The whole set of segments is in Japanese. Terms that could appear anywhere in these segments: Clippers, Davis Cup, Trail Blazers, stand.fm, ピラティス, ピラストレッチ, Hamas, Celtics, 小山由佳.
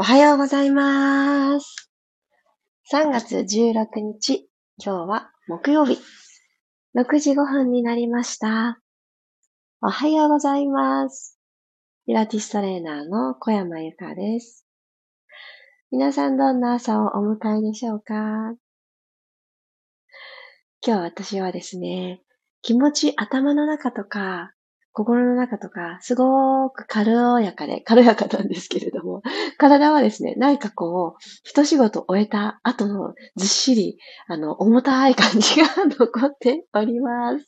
おはようございます。3月16日、今日は木曜日、6時5分になりました。おはようございます。ピラティストレーナーの小山由佳です。皆さんどんな朝をお迎えでしょうか？今日私はですね、気持ち、頭の中とか、心の中とか、すごく軽やかなんですけれども、体はですね、何かこう、一仕事終えた後のずっしり、重たい感じが残っております。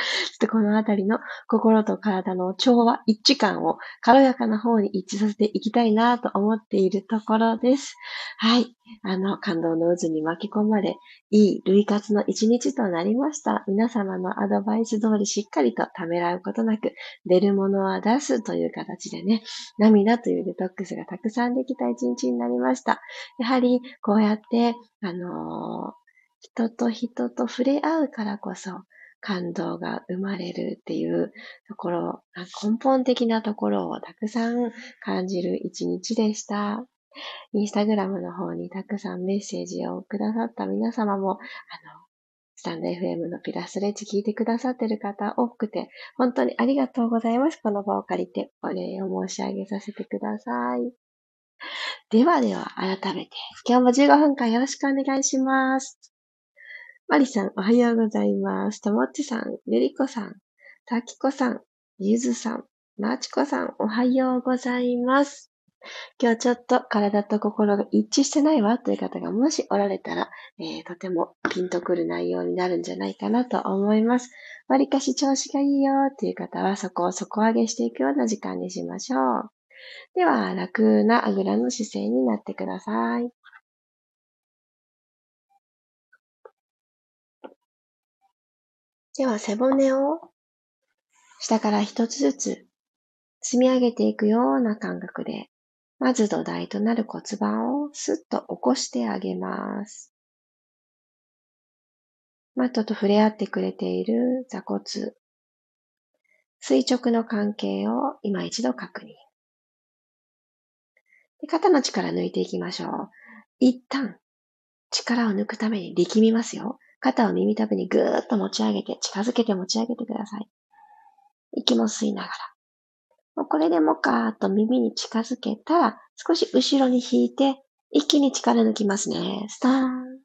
ちょっとこのあたりの心と体の調和、一致感を軽やかな方に一致させていきたいなと思っているところです。はい。感動の渦に巻き込まれ、いい類活の一日となりました。皆様のアドバイス通りしっかりとためらうことなく、出るものは出すという形でね、涙というデトックスがたくさんできた一日になりました。やはり、こうやって、人と人と触れ合うからこそ、感動が生まれるっていうところ、根本的なところをたくさん感じる一日でした。インスタグラムの方にたくさんメッセージをくださった皆様も、スタンド FM のピラストレッチ聞いてくださってる方多くて、本当にありがとうございます。この場を借りてお礼を申し上げさせてください。では改めて、今日も15分間よろしくお願いします。マリさん、おはようございます。ともっちさん、ゆりこさん、たきこさん、ゆずさん、まちこさん、おはようございます。今日ちょっと体と心が一致してないわという方がもしおられたら、とてもピンとくる内容になるんじゃないかなと思います。わりかし調子がいいよという方はそこを底上げしていくような時間にしましょう。では、楽なあぐらの姿勢になってください。では背骨を下から一つずつ積み上げていくような感覚で、まず土台となる骨盤をスッと起こしてあげます。マットと触れ合ってくれている座骨、垂直の関係を今一度確認。で、肩の力抜いていきましょう。一旦力を抜くために力みますよ。肩を耳たぶにぐーっと持ち上げて、近づけて持ち上げてください。息も吸いながら。もうこれでもかーっと耳に近づけたら、少し後ろに引いて、一気に力抜きますね。スターン。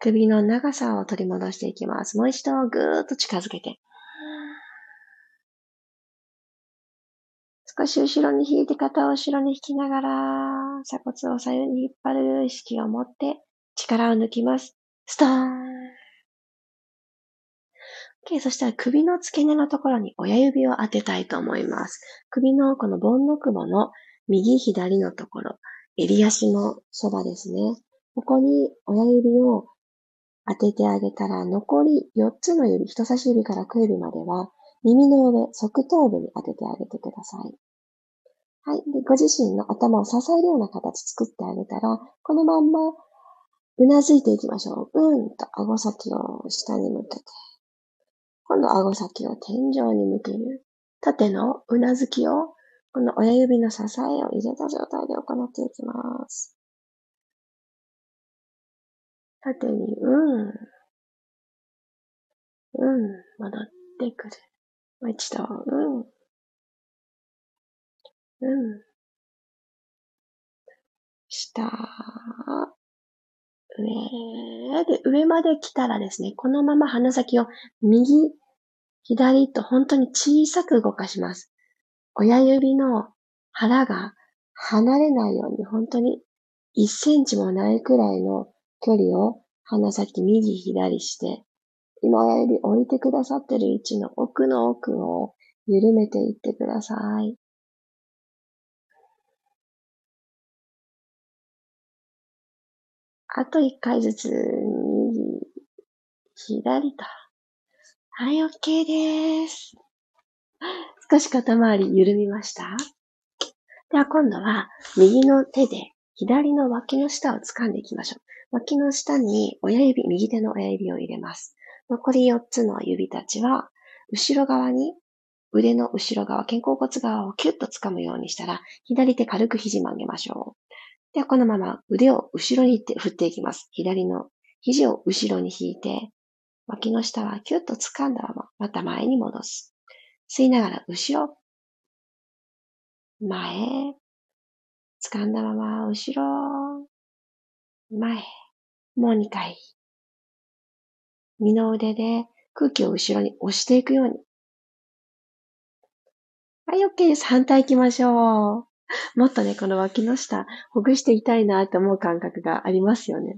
首の長さを取り戻していきます。もう一度ぐーっと近づけて。少し後ろに引いて、肩を後ろに引きながら、鎖骨を左右に引っ張る意識を持って、力を抜きます。ストーン。OK、そしたら首の付け根のところに親指を当てたいと思います。首のこの盆の雲の右左のところ、襟足のそばですね。ここに親指を当ててあげたら、残り4つの指、人差し指から小指までは、耳の上、側頭部に当ててあげてください。はい。で、ご自身の頭を支えるような形作ってあげたら、このまんま、うなずいていきましょう。うんと、顎先を下に向けて。今度、顎先を天井に向ける。縦のうなずきを、この親指の支えを入れた状態で行っていきます。縦に、戻ってくる。もう一度、下。上まで来たらですね、このまま鼻先を右、左と本当に小さく動かします。親指の腹が離れないように本当に1センチもないくらいの距離を鼻先右、左して、今親指置いてくださってる位置の奥の奥を緩めていってください。あと1回ずつ、右、左と。はい、OK です。少し肩周り緩みました。では今度は、右の手で左の脇の下を掴んでいきましょう。脇の下に親指、右手の親指を入れます。残り4つの指たちは、後ろ側に腕の後ろ側、肩甲骨側をキュッと掴むようにしたら、左手軽く肘曲げましょう。では、このまま腕を後ろに振っていきます。左の肘を後ろに引いて、脇の下はキュッと掴んだまま、また前に戻す。吸いながら後ろ、前、掴んだまま後ろ、前、もう2回。二の腕で空気を後ろに押していくように。はい、OK です。反対行きましょう。もっとね、この脇の下、ほぐしていたいなって思う感覚がありますよね。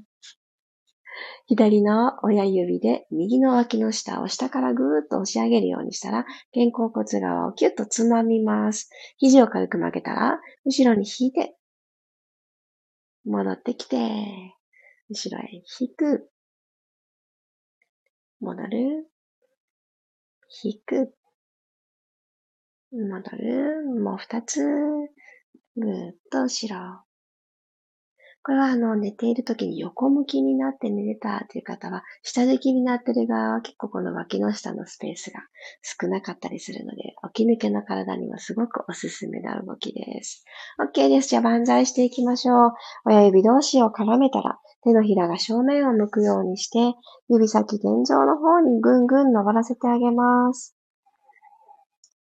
左の親指で右の脇の下を下からぐーっと押し上げるようにしたら、肩甲骨側をキュッとつまみます。肘を軽く曲げたら、後ろに引いて、戻ってきて、後ろへ引く、戻る、引く、戻る、もう2つ、ぐーっと後ろ。これは寝ている時に横向きになって寝れたという方は、下敷きになってる側は結構この脇の下のスペースが少なかったりするので、起き抜けの体にもすごくおすすめな動きです。OK です。じゃあ万歳していきましょう。親指同士を絡めたら、手のひらが正面を向くようにして、指先天井の方にぐんぐん登らせてあげます。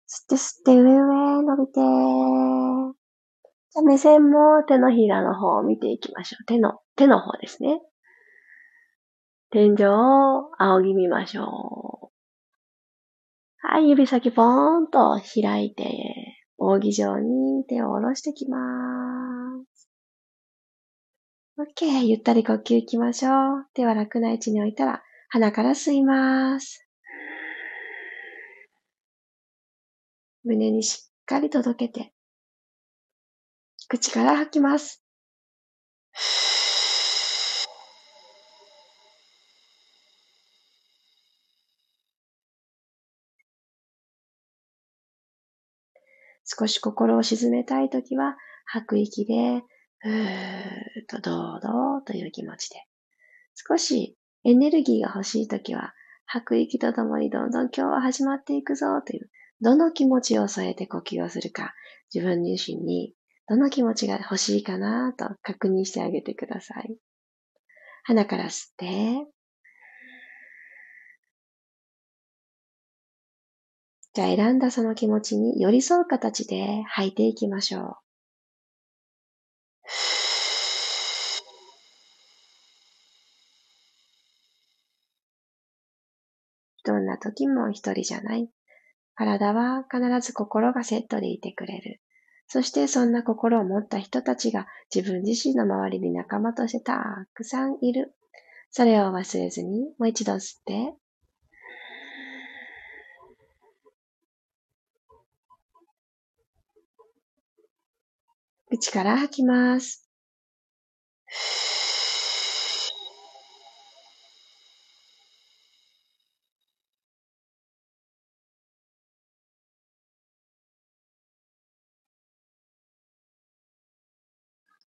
吸って吸って上伸びて。じゃあ目線も手のひらの方を見ていきましょう。手の方ですね。天井を仰ぎ見ましょう。はい、指先ポーンと開いて、扇状に手を下ろしてきます。OK、ゆったり呼吸いきましょう。手は楽な位置に置いたら、鼻から吸います。胸にしっかり届けて、口から吐きます。少し心を静めたいときは、吐く息で、ふーっと堂々という気持ちで。少しエネルギーが欲しいときは、吐く息とともにどんどん今日は始まっていくぞという、どの気持ちを添えて呼吸をするか、自分自身に、どの気持ちが欲しいかなと確認してあげてください。鼻から吸って。じゃあ選んだその気持ちに寄り添う形で吐いていきましょう。どんな時も一人じゃない。体は必ず心がセットでいてくれる。そしてそんな心を持った人たちが自分自身の周りに仲間としてたくさんいる。それを忘れずに、もう一度吸って。口から吐きます。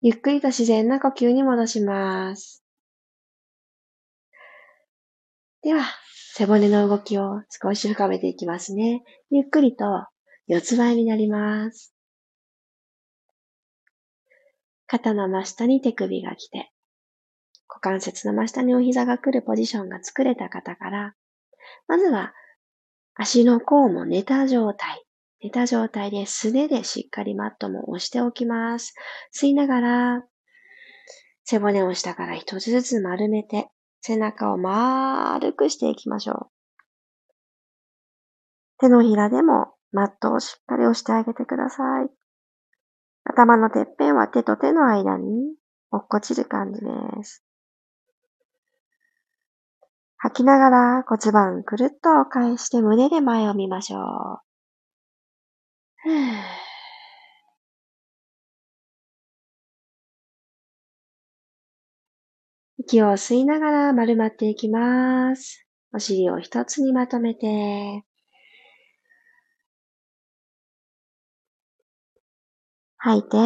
ゆっくりと自然な呼吸に戻します。では、背骨の動きを少し深めていきますね。ゆっくりと四つ前になります。肩の真下に手首が来て、股関節の真下にお膝が来るポジションが作れた方から、まずは足の甲も寝た状態。寝た状態で素手でしっかりマットも押しておきます。吸いながら、背骨を下から一つずつ丸めて、背中を丸くしていきましょう。手のひらでもマットをしっかり押してあげてください。頭のてっぺんは手と手の間に落っこちる感じです。吐きながら骨盤くるっと返して胸で前を見ましょう。息を吸いながら丸まっていきます。お尻を一つにまとめて、吐いて、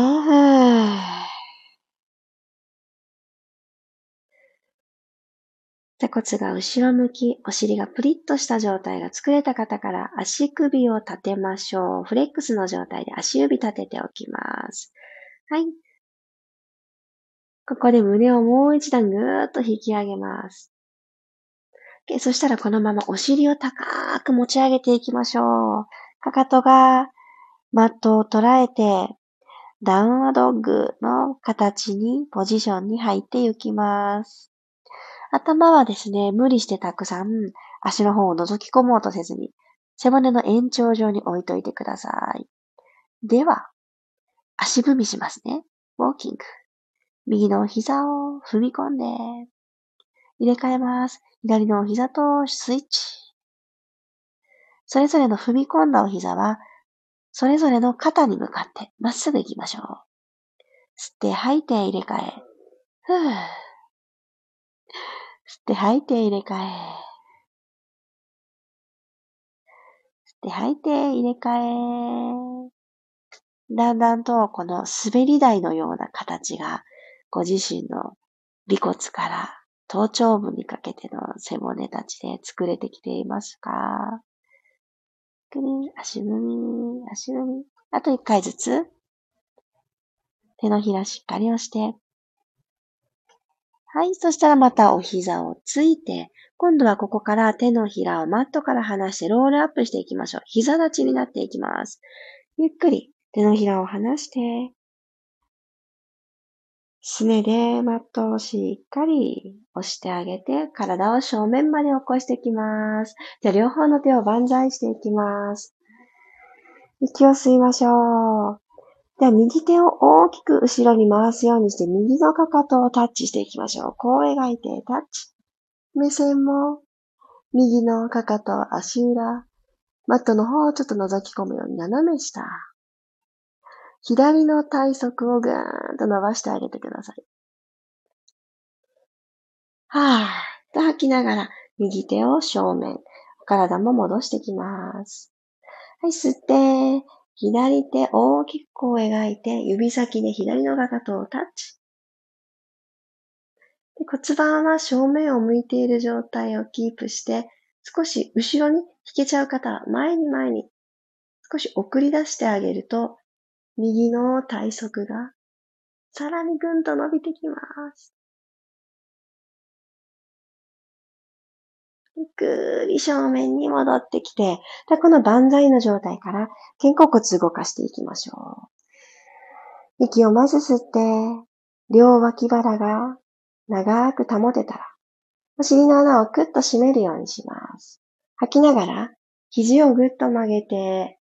座骨が後ろ向き、お尻がプリッとした状態が作れた方から足首を立てましょう。フレックスの状態で足指立てておきます。はい。ここで胸をもう一段ぐーっと引き上げます。そしたらこのままお尻を高く持ち上げていきましょう。かかとがマットを捉えて、ダウンアドッグの形に、ポジションに入っていきます。頭はですね、無理してたくさん足の方を覗き込もうとせずに、背骨の延長上に置いといてください。では、足踏みしますね。ウォーキング。右の膝を踏み込んで、入れ替えます。左のお膝とスイッチ。それぞれの踏み込んだお膝は、それぞれの肩に向かってまっすぐ行きましょう。吸って吐いて入れ替え。ふぅ。吸って吐いて入れ替え。吸って吐いて入れ替え。だんだんとこの滑り台のような形がご自身の尾骨から頭頂部にかけての背骨たちで作れてきていますか？足踏み、足踏み。あと一回ずつ。手のひらしっかり押して。はい。そしたらまたお膝をついて、今度はここから手のひらをマットから離してロールアップしていきましょう。膝立ちになっていきます。ゆっくり手のひらを離して、すねでマットをしっかり押してあげて、体を正面まで起こしていきます。じゃあ両方の手を万歳していきます。息を吸いましょう。では右手を大きく後ろに回すようにして、右のかかとをタッチしていきましょう。こう描いてタッチ。目線も右のかかと、足裏、マットの方をちょっと覗き込むように斜め下。左の体側をぐーんと伸ばしてあげてください。はぁーと吐きながら、右手を正面、体も戻してきます。はい、吸って、左手大きくこう描いて、指先で左のかかとをタッチ。で、骨盤は正面を向いている状態をキープして、少し後ろに引けちゃう方は前に前に、少し送り出してあげると、右の体側がさらにぐんと伸びてきます。ゆっくり正面に戻ってきて、この万歳の状態から肩甲骨動かしていきましょう。息をまず吸って、両脇腹が長く保てたら、お尻の穴をぐっと締めるようにします。吐きながら、肘をぐっと曲げて、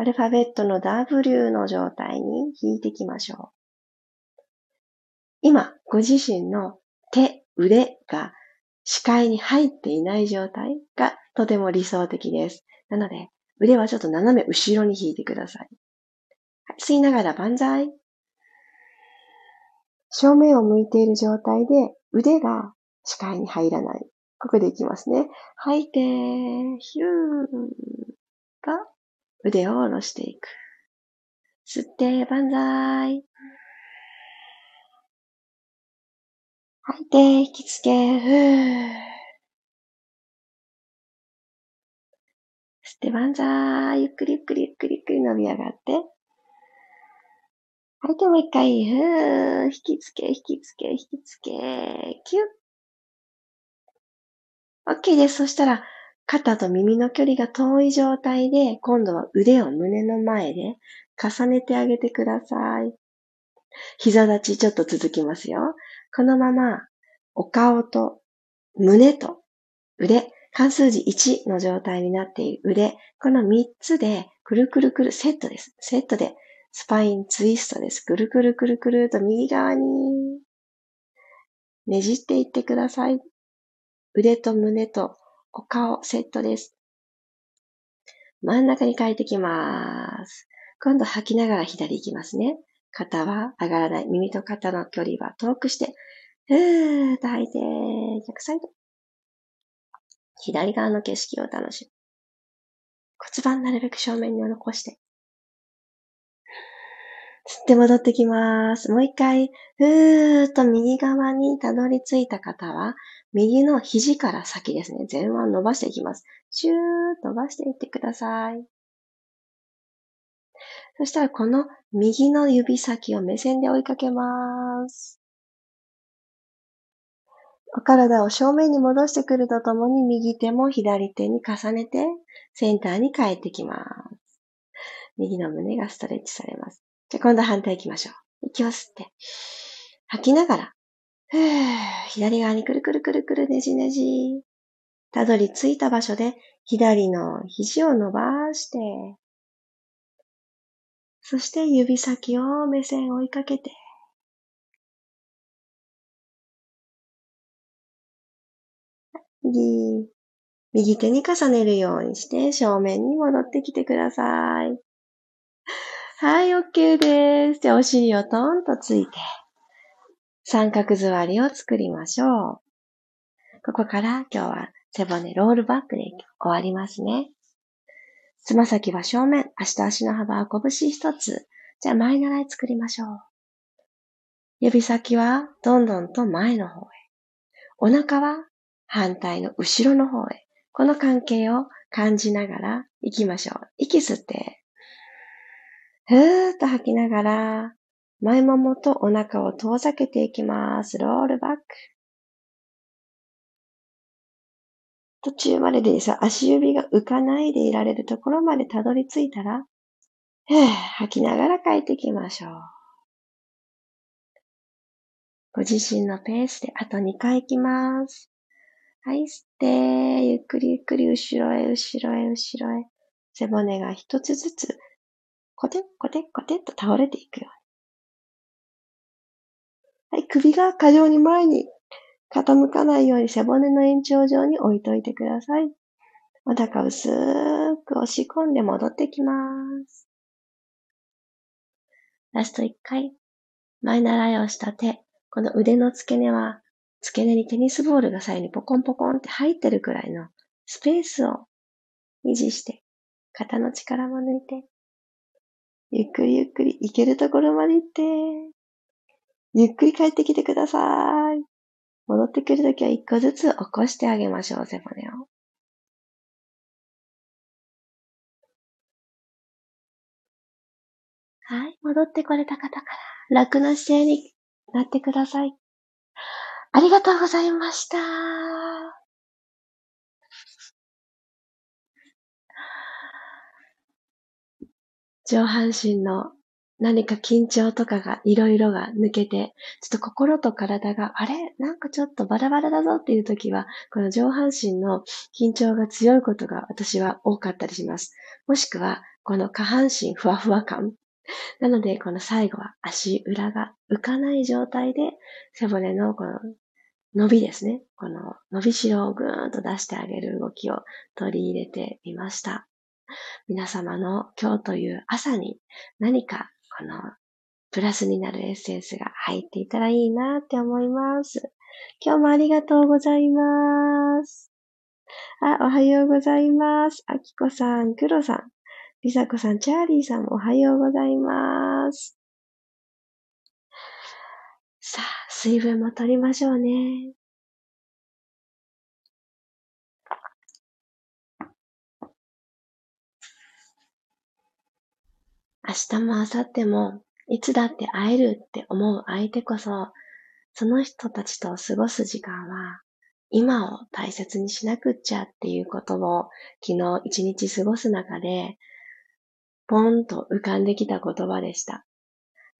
アルファベットの W の状態に引いていきましょう。今、ご自身の手、腕が視界に入っていない状態がとても理想的です。なので、腕はちょっと斜め後ろに引いてください。吸いながら万歳。正面を向いている状態で腕が視界に入らない。ここでいきますね。吐いて、ヒューが。腕を下ろしていく。吸って、万歳。吐いて、引きつけ、ふー。吸って、万歳。ゆっくりゆっくりゆっくりゆっくり伸び上がって。吐いて、もう一回、ふー。引きつけ、引きつけ、引きつけ、キュッ。OK です。そしたら、肩と耳の距離が遠い状態で、今度は腕を胸の前で重ねてあげてください。膝立ちちょっと続きますよ。このまま、お顔と胸と腕、関数字1の状態になっている腕、この3つでくるくるくる、セットです。セットでスパインツイストです。くるくるくるくると右側にねじっていってください。腕と胸とお顔セットです。真ん中に変えてきます。今度吐きながら左行きますね。肩は上がらない。耳と肩の距離は遠くして、ふーっと吐いて、逆サイド。左側の景色を楽しむ。骨盤なるべく正面に残して。吸って戻ってきます。もう一回、ふーっと右側にたどり着いた方は、右の肘から先ですね。前腕伸ばしていきます。シューッと伸ばしていってください。そしたらこの右の指先を目線で追いかけます。お体を正面に戻してくるとともに右手も左手に重ねてセンターに帰ってきます。右の胸がストレッチされます。じゃあ今度反対行きましょう。息を吸って。吐きながら。左側にくるくるくるくるねじねじ。たどり着いた場所で左の肘を伸ばして、そして指先を目線追いかけて、右手に重ねるようにして正面に戻ってきてください。はい、OK です。じゃあお尻をトンとついて、三角座りを作りましょう。ここから今日は背骨ロールバックで終わりますね。つま先は正面、足と足の幅は拳一つ。じゃあ前習い作りましょう。指先はどんどんと前の方へ。お腹は反対の後ろの方へ。この関係を感じながら行きましょう。息吸って、ふーっと吐きながら、前ももとお腹を遠ざけていきます。ロールバック。途中まででです。足指が浮かないでいられるところまでたどり着いたら、吐きながら帰ってきましょう。ご自身のペースであと2回いきます。はい、吸って、ゆっくりゆっくり後ろへ後ろへ後ろへ。背骨が一つずつ、コテッコテッコテッと倒れていくように。はい、首が過剰に前に傾かないように背骨の延長上に置いといてください。お腹を薄く押し込んで戻ってきます。ラスト1回、前習いをした手、この腕の付け根は、付け根にテニスボールが左右にポコンポコンって入ってるくらいのスペースを維持して、肩の力も抜いて、ゆっくりゆっくり行けるところまで行って、ゆっくり帰ってきてください。戻ってくるときは一個ずつ起こしてあげましょう、背骨を。はい、戻ってこれた方から楽な姿勢になってください。ありがとうございました。上半身の何か緊張とかがいろいろが抜けて、ちょっと心と体があれなんかちょっとバラバラだぞっていう時は、この上半身の緊張が強いことが私は多かったりします。もしくは、この下半身ふわふわ感。なので、この最後は足裏が浮かない状態で、背骨のこの伸びですね。この伸びしろをぐーんと出してあげる動きを取り入れてみました。皆様の今日という朝に何かこのプラスになるエッセンスが入っていたらいいなって思います。今日もありがとうございます。あ、おはようございます。あきこさん、くろさん、りさこさん、チャーリーさんもおはようございます。さあ、水分も取りましょうね。明日も明後日もいつだって会えるって思う相手こそ、その人たちと過ごす時間は今を大切にしなくっちゃっていうことを昨日一日過ごす中でポンと浮かんできた言葉でした。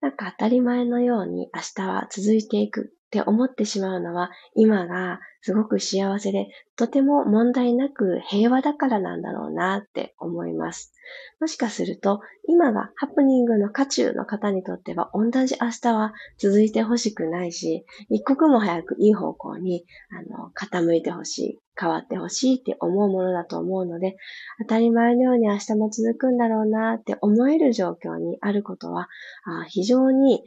なんか当たり前のように明日は続いていくって思ってしまうのは今がすごく幸せでとても問題なく平和だからなんだろうなって思います。もしかすると今がハプニングの渦中の方にとっては同じ明日は続いてほしくないし、一刻も早くいい方向に傾いてほしい、変わってほしいって思うものだと思うので、当たり前のように明日も続くんだろうなって思える状況にあることは非常に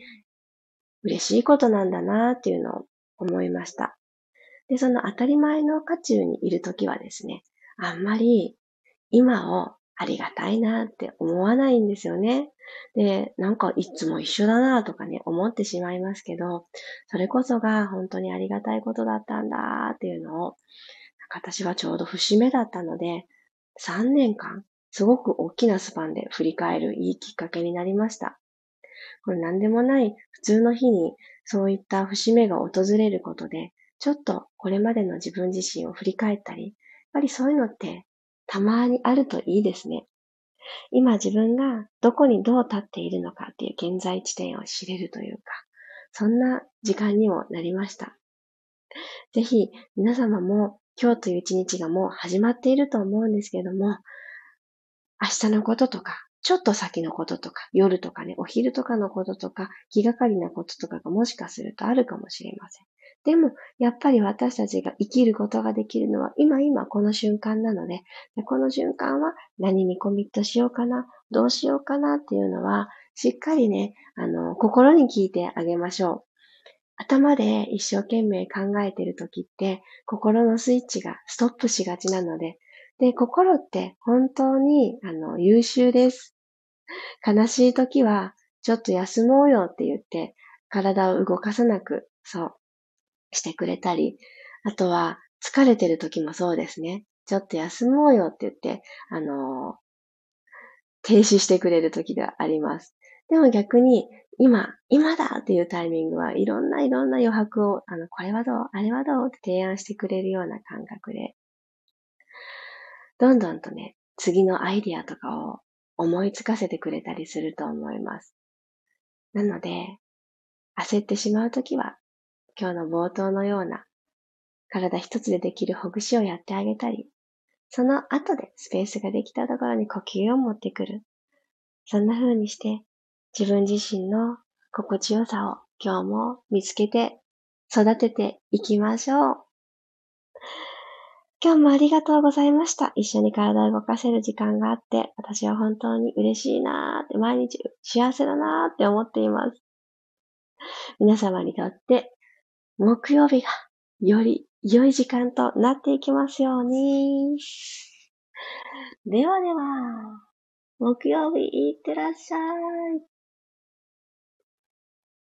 嬉しいことなんだなっていうのを思いました。で、その当たり前の渦中にいるときはですね、あんまり今をありがたいなって思わないんですよね。で、なんかいつも一緒だなとかね、思ってしまいますけど、それこそが本当にありがたいことだったんだっていうのを、私はちょうど節目だったので、3年間、すごく大きなスパンで振り返るいいきっかけになりました。これ何でもない普通の日にそういった節目が訪れることで、ちょっとこれまでの自分自身を振り返ったり、やっぱりそういうのってたまにあるといいですね。今自分がどこにどう立っているのかっていう現在地点を知れるというか、そんな時間にもなりました。ぜひ皆様も今日という一日がもう始まっていると思うんですけれども、明日のこととか、ちょっと先のこととか、夜とかね、お昼とかのこととか、気がかりなこととかがもしかするとあるかもしれません。でも、やっぱり私たちが生きることができるのは、今この瞬間なので、この瞬間は何にコミットしようかな、どうしようかなっていうのは、しっかりね、心に聞いてあげましょう。頭で一生懸命考えているときって、心のスイッチがストップしがちなので、で、心って本当に優秀です。悲しいときは、ちょっと休もうよって言って、体を動かさなく、そう、してくれたり、あとは、疲れてるときもそうですね。ちょっと休もうよって言って、停止してくれるときがあります。でも逆に、今だっていうタイミングはいろんな余白を、これはどう、あれはどうって提案してくれるような感覚で、どんどんとね、次のアイディアとかを思いつかせてくれたりすると思います。なので、焦ってしまうときは、今日の冒頭のような、体一つでできるほぐしをやってあげたり、その後でスペースができたところに呼吸を持ってくる。そんな風にして、自分自身の心地よさを今日も見つけて育てていきましょう。今日もありがとうございました。一緒に体を動かせる時間があって、私は本当に嬉しいなーって、毎日幸せだなーって思っています。皆様にとって、木曜日がより良い時間となっていきますように。ではでは、木曜日いってらっしゃい。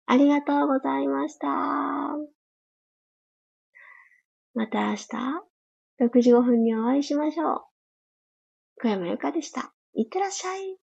ありがとうございました。また明日、6時5分にお会いしましょう。小山由佳でした。いってらっしゃい。